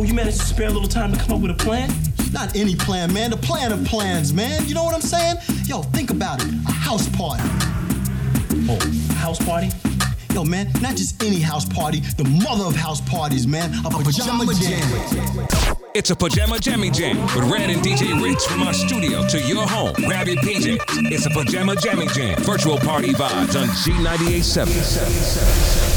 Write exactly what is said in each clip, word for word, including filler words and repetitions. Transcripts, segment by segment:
Oh, you managed to spare a little time to come up with a plan? Not any plan, man. The plan of plans, man. You know what I'm saying? Yo, think about it. A house party. Oh, house party? Yo, man, not just any house party. The mother of house parties, man. A, a pajama, pajama jam. jam. It's a Pajama Jammy Jam with Red and D J Rich from our studio to your home. Grab your P Js. It's a Pajama Jammy Jam. Virtual party vibes on G nine eight seven.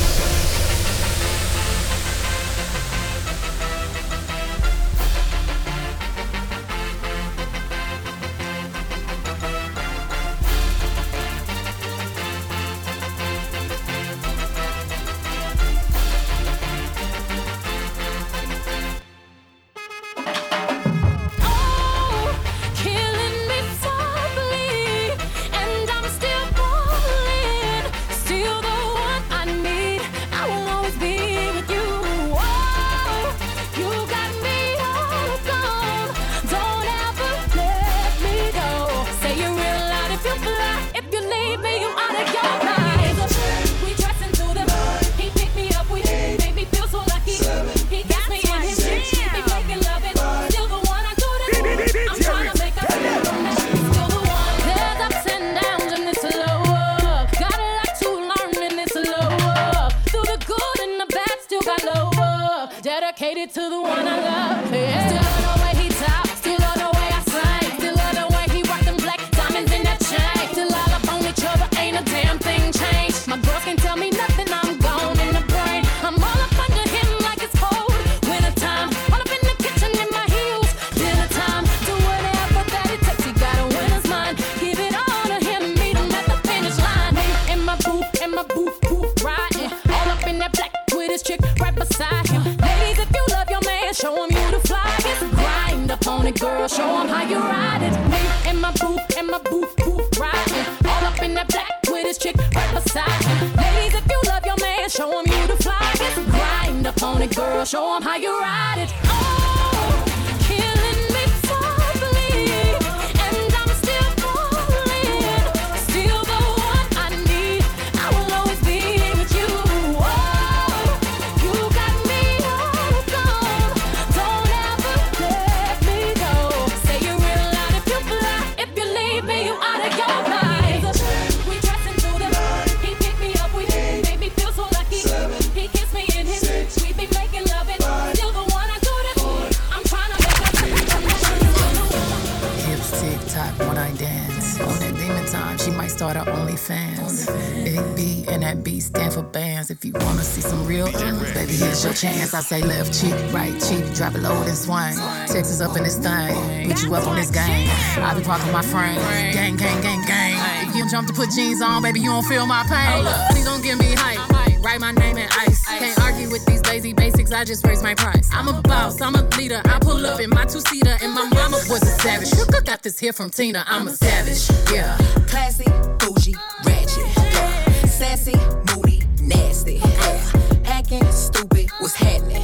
I say left cheek, right cheek, drop it low and swing. Texas up in this thing, beat you up on this game. I be parking my frame, gang, gang, gang, gang. If you jump to put jeans on, baby, you don't feel my pain. Please don't give me hype, write my name in ice. Can't argue with these lazy basics, I just raise my price. I'm a boss, I'm a leader, I pull up in my two-seater. And my mama was a savage, you got this here from Tina, I'm a savage, yeah. Classy, bougie, ratchet, yeah. Sassy, moody, nasty, yeah. Hacking, stupid. What's happening?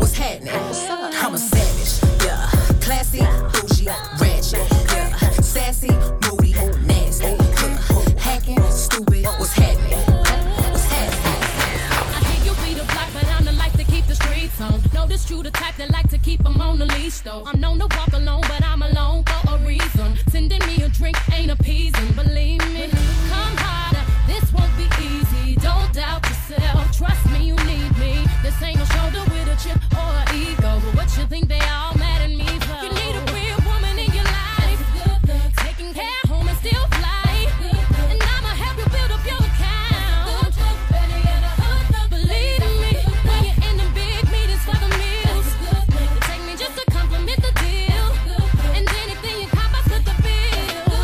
What's happening? I'm a savage, yeah. Classy, bougie, ratchet, yeah. Sassy, moody, nasty, yeah. Hacking, stupid. What's happening? What's happening? I think you be the block, but I'm the life to keep the streets on. Notice you the type that like to keep them on the leash, though. I'm known to walk alone, but I'm alone for a reason. Sending me a drink ain't appeasing, believe me. Come harder, this won't be easy. Don't doubt yourself, trust me, you need me. This ain't a shoulder with a chip or an ego, but what you think they all mad at me for? You need a real woman in your life, taking care home and still fly, and I'ma help you build up your account, believe me, when you're in them big meetings for the meals, it take me just to compliment the deal, and anything you cop, I split the bill,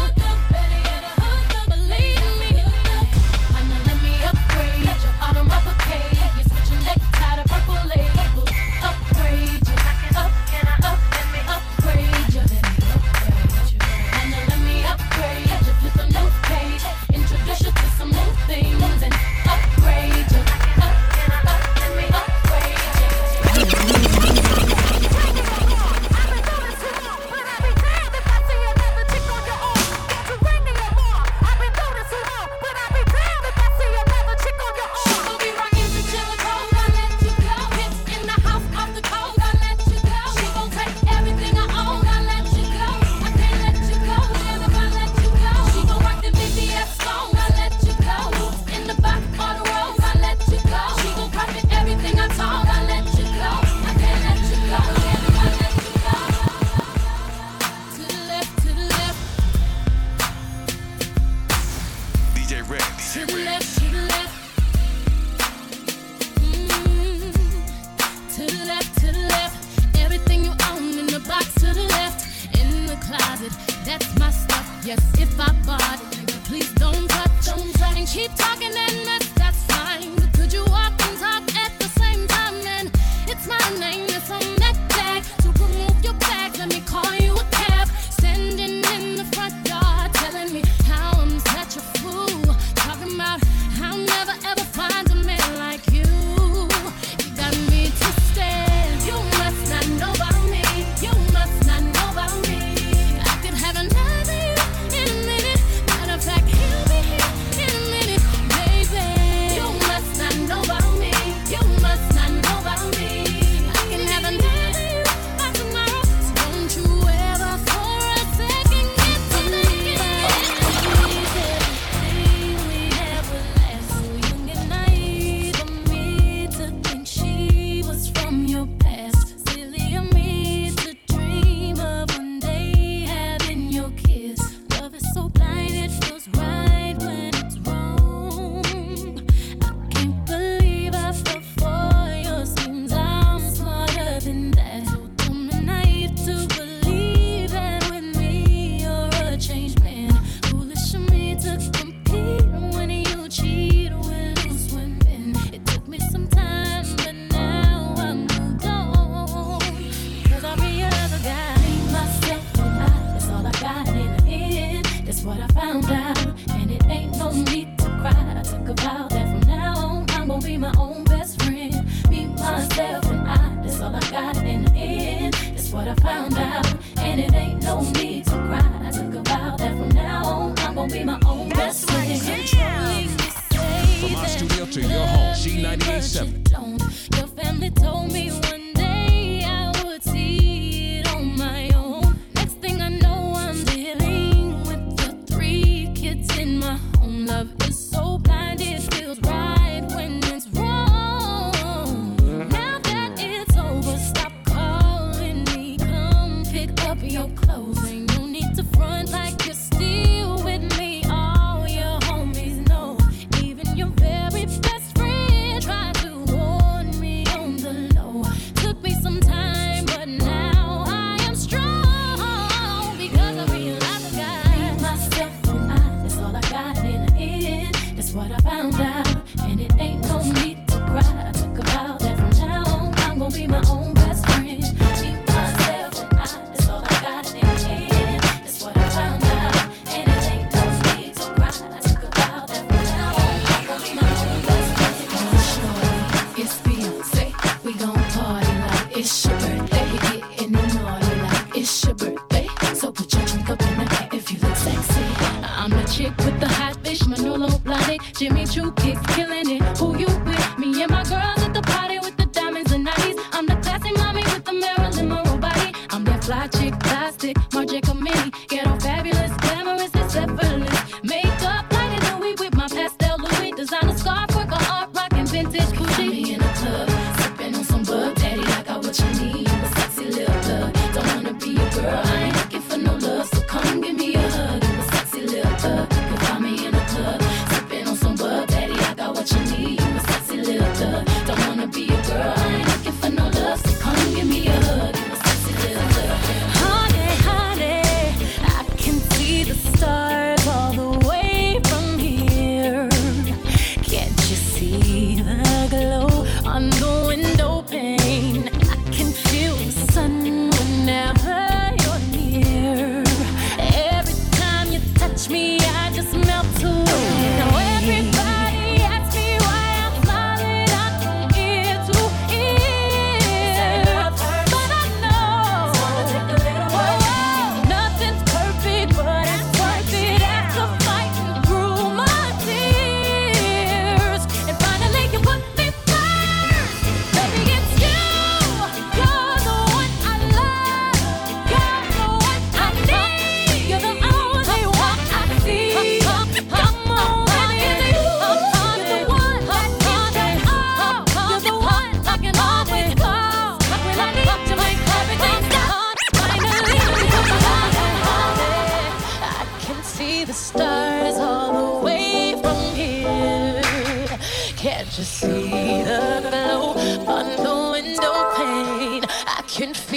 believe me, wanna let me upgrade, let your autumn replicate, you're switching next. Purple lady. Yes, if I bought it, please don't touch, don't touch. And keep talking and mess, that's fine. But could you walk and talk at the same time? And it's my name that's on that tag. To remove your bag, let me call you a cab. Standing in the front yard, telling me how I'm such a fool. Talking about how I'll never ever find a man like you. You got me twisted. You must not know about me. You must not know about me. I could have another you in a minute. Matter of fact, he'll be here in a minute, baby. You must not know about me. You must not know about me. I can have another you by tomorrow. So don't you ever for a second get to thinking everything we ever last. So young and naive of me to think she was from your past.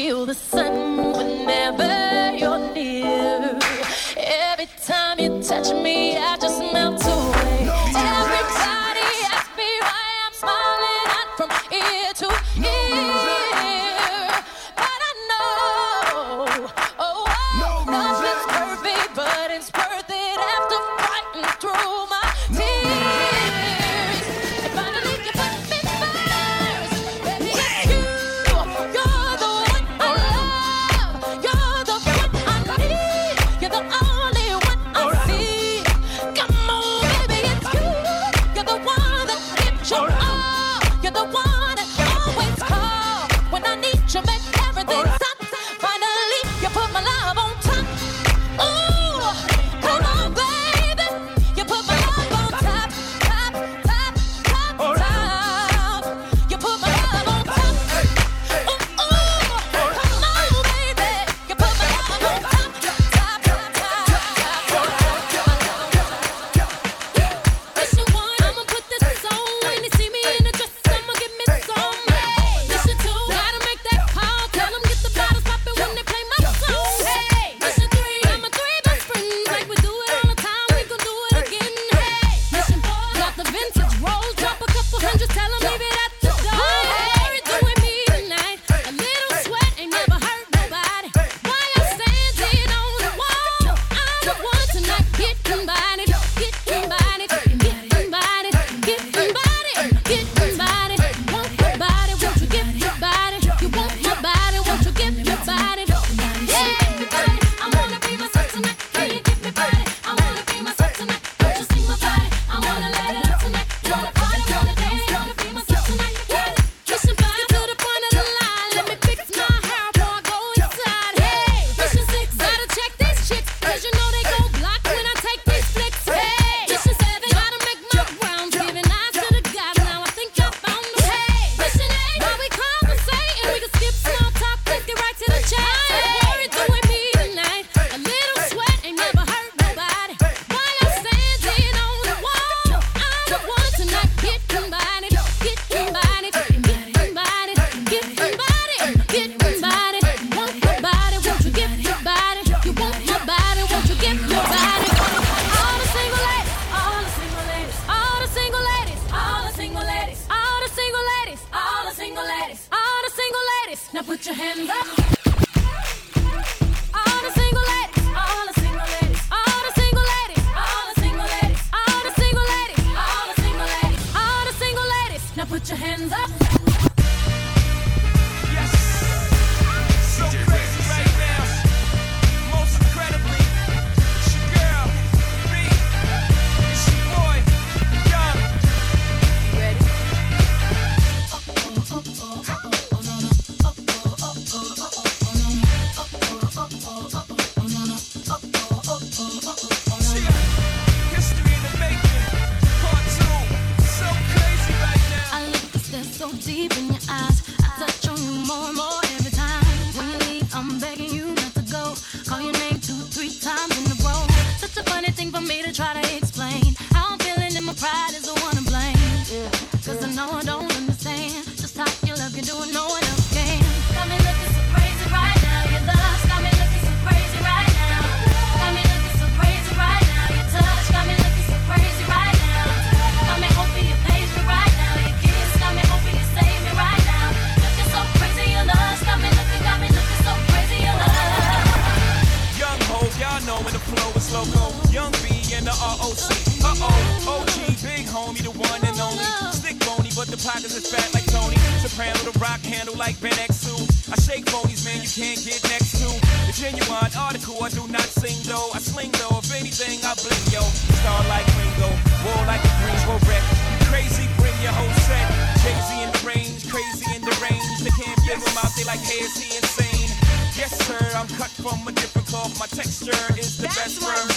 Feel the sun whenever you're near. Every time Now put your hands up. Put your hands up. Yes. So crazy right now. Most incredibly, it's your girl, B. It's your boy, Young. You ready? Oh, oh, oh, oh, no, no. Oh, oh, oh, oh, oh, no, no. Oh, oh, oh, oh, oh, no, no. Oh, oh, oh, oh, oh, oh. So deep in your eyes, I touch on you more and more every time. When you leave, I'm begging you not to go. Call your name two, three times in a row. Such a funny thing for me to try to explain. How I'm feeling and my pride is the one to blame. Yeah, cause yeah. I know I don't understand just how you love you doing no one else can. Got me looking so crazy right now. Your love's got me looking so crazy right now. Got me looking so crazy right now. Your touch got me looking so crazy right now. Got me hoping you pays me right now. Y'all know when the flow is loco. Young B and the R O C. Uh-oh, O G, big homie, the one and only. Stick bony, but the pockets is fat like Tony. Soprano, the rock handle like Ben X two. I shake bonies, man, you can't get next to. The genuine article, I do not sing, though. I sling, though, if anything, I bling, yo. Star like Ringo, war like a Greensboro wreck. Crazy, bring your whole set. Crazy in the range, crazy in the range. They can't figure him out, they like, hey, is he insane? Yes, sir, I'm cut from a different cloth. My texture is the That's best firm.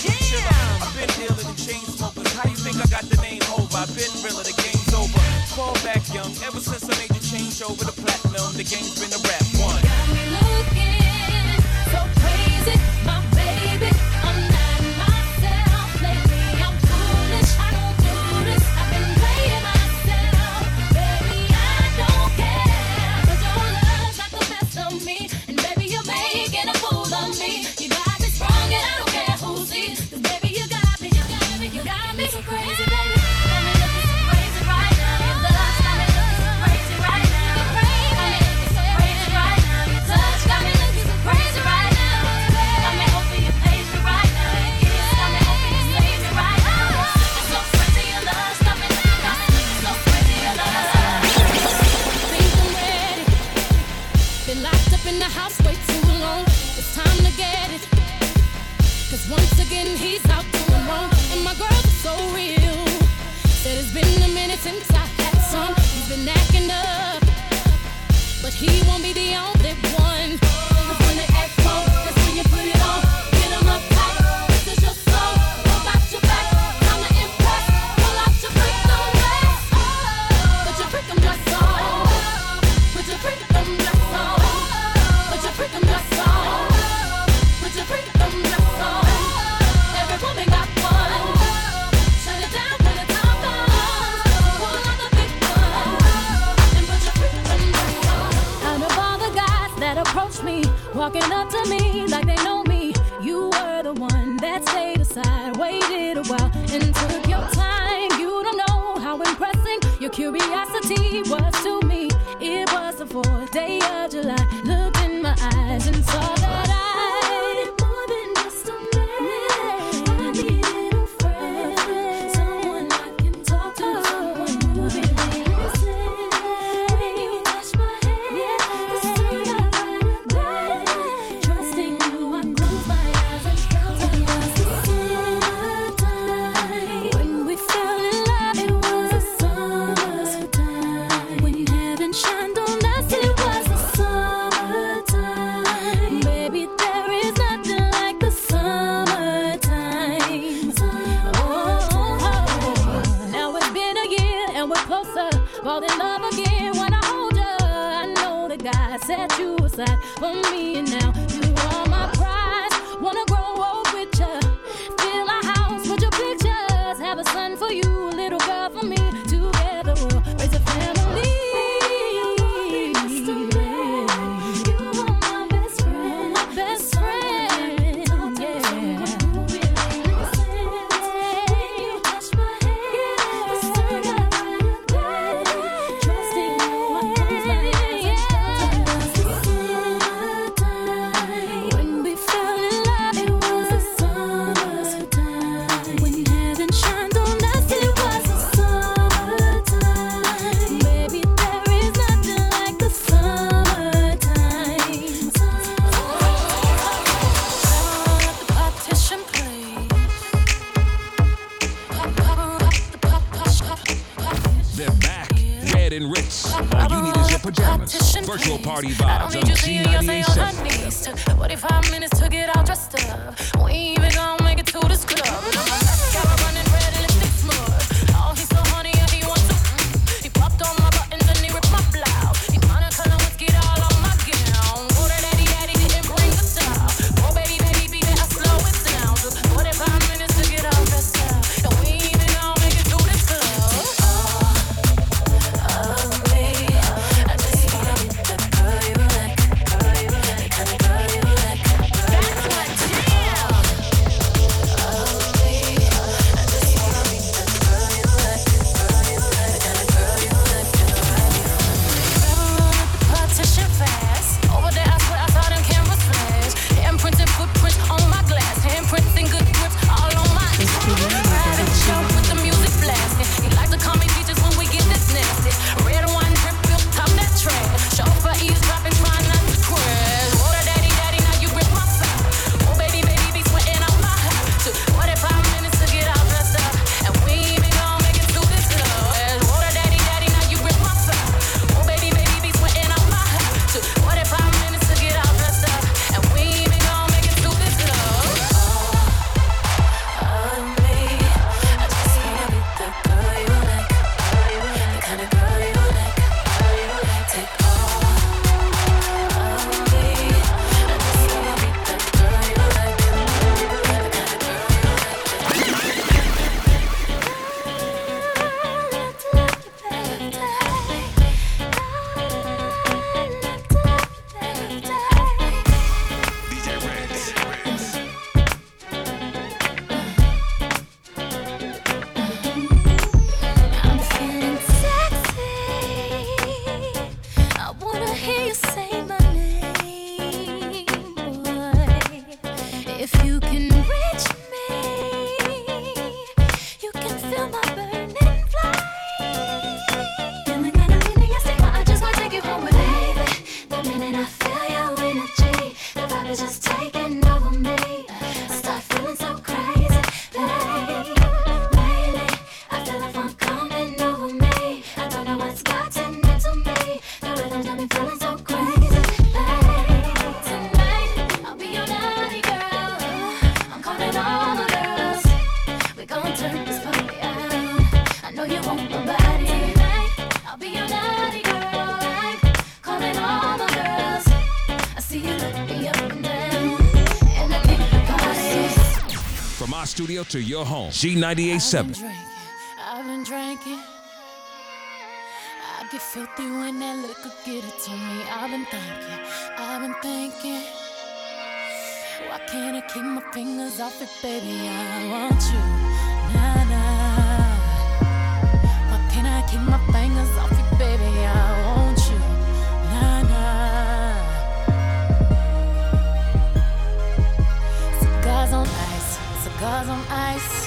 I've been dealing in chain smokers. How you think I got the name over? I've been realer, the game's over. Fall back young, ever since I made the change over the platinum. The game's been a rap one. Got me looking so crazy, my baby. I'm not myself lately. I'm foolish, I don't do this. I've been playing myself, baby. I don't care, but your love's not the best of me. Making a fool of me. You got me strong and I don't care who sees. Cause baby, you got me, you got me, you got me so crazy, baby. Got me looking so crazy right now. Your love got me looking so crazy right now. Got me looking so crazy right now. Your touch got me looking so crazy right now. Got me hoping you pays me right now. Your kiss got me hoping you save me right now. It's so crazy, your love got me looking so crazy, your love. Things I'm ready. Been locked up in the house way too. It's time to get it. Cause once again he's out doing wrong. And my girls are so real. Said it's been a minute since I had some. He's been acting up, but he won't be the only one. Cause when they act cold, that's when you put it on. Get him up tight, this is your soul. Pull out your back, time to impress. Pull out your freak, don't rest. Put your freak on your soul. Put your freak on your soul. Put your freak on your soul. Walking up to me like they know me. You were the one that stayed aside, waited a while and took your time. You don't know how impressing your curiosity was to me. It was the fourth day of July. Looked in my eyes and saw that I for me, and now you are my prize. Wanna grow old with ya, fill a house with your pictures. Have a son for you, a little girl for me. Together we'll raise a family. You're my best friend. You are my best friend. My best friend. Yeah. When you touch my hand, the sun got brighter. Trusting you, my best friend. virtual party vibes. I don't need you to you, you're saying on her knees. Took forty-five minutes to get all dressed up. We ain't even gonna make it to the scrub. Got her running red and it's mud. Oh, he's so horny and he wants to mm. He popped on my buttons and he ripped my blouse. He monocolor whiskey all on my gown. Oh, that daddy, daddy didn't bring the style. Oh, baby, baby, baby, I slow it down. Took forty-five minutes to get all dressed up. And we ain't even gonna make it to the club. Studio to your home. G nine eighty-seven. I've been drinking. I get filthy when that liquor get it to me. I've been thinking. I've been thinking. Why can't I keep my fingers off it, baby? I want you. Nah, nah. Why can't I keep my fingers off it, baby? I want you. Nah, nah. Cigars on ice. Cigars on ice.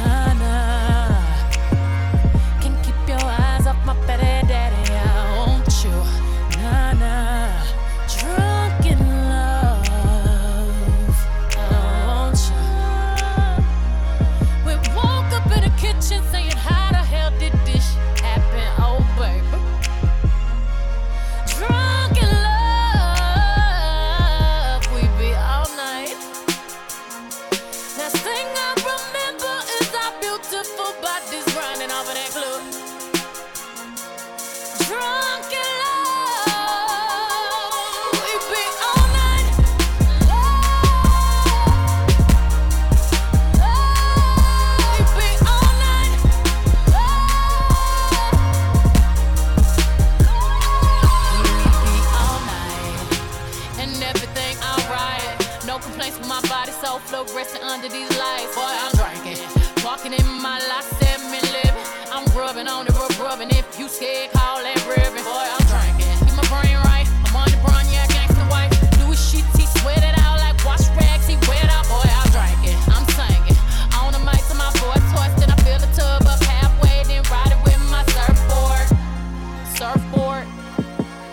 nah, nah. Can't keep your eyes off my pity, daddy. I want you, nah, nah. Drunk in love. I want you. We woke up in the kitchen saying, resting under these lights, boy, I'm drinking. Walking in my life, seven living. I'm rubbing on the rub, rubbing. If you scared, call that ribbon. Boy, I'm drinking. Keep my brain right. I'm on the brown, yeah, gangsta wife. Do his shit, he sweat it out like wash rags. He wet out, boy, I'm drinking. I'm singing. On the mic to my voice, hoist, then I fill the tub up halfway, then ride it with my surfboard. Surfboard,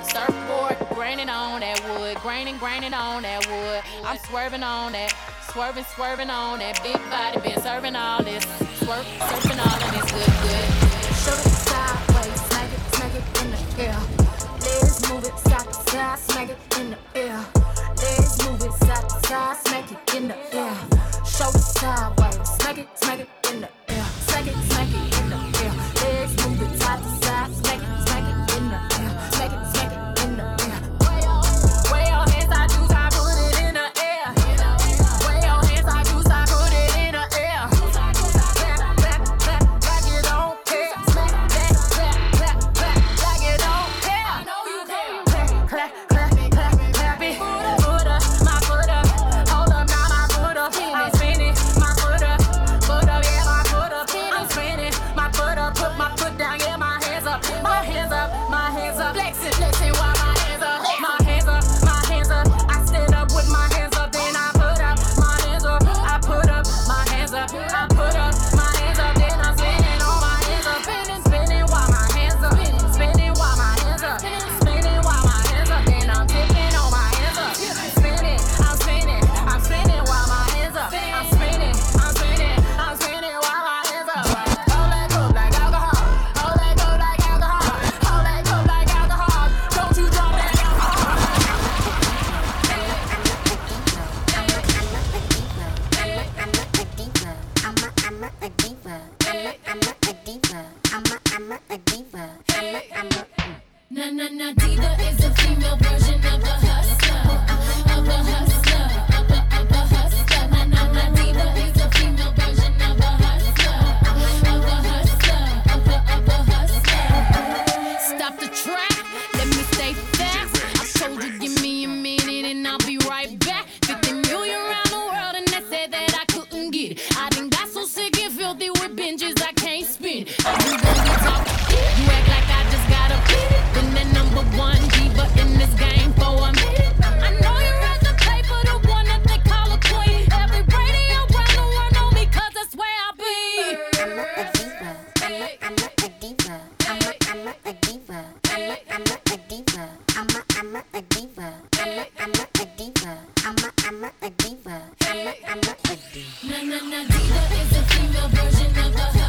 surfboard, graining on that wood, graining, graining on that wood. swerving on that, swerving, swerving on that. Big body been serving all this, swerve, surfing all of this good, good. Shoot it sideways, smack it, smack it in the air. Let's move it side to side, smack it in the air. Let's move it side to side, smack it in the air. Shoot it sideways, smack it, smack it in the air. Smack it, smack it in the air. Let's move it side to side, smack it, smack it in the air. Smack it, smack it in the air. Way your hands, I do. I'm a diva. Na na na diva is a female version of a.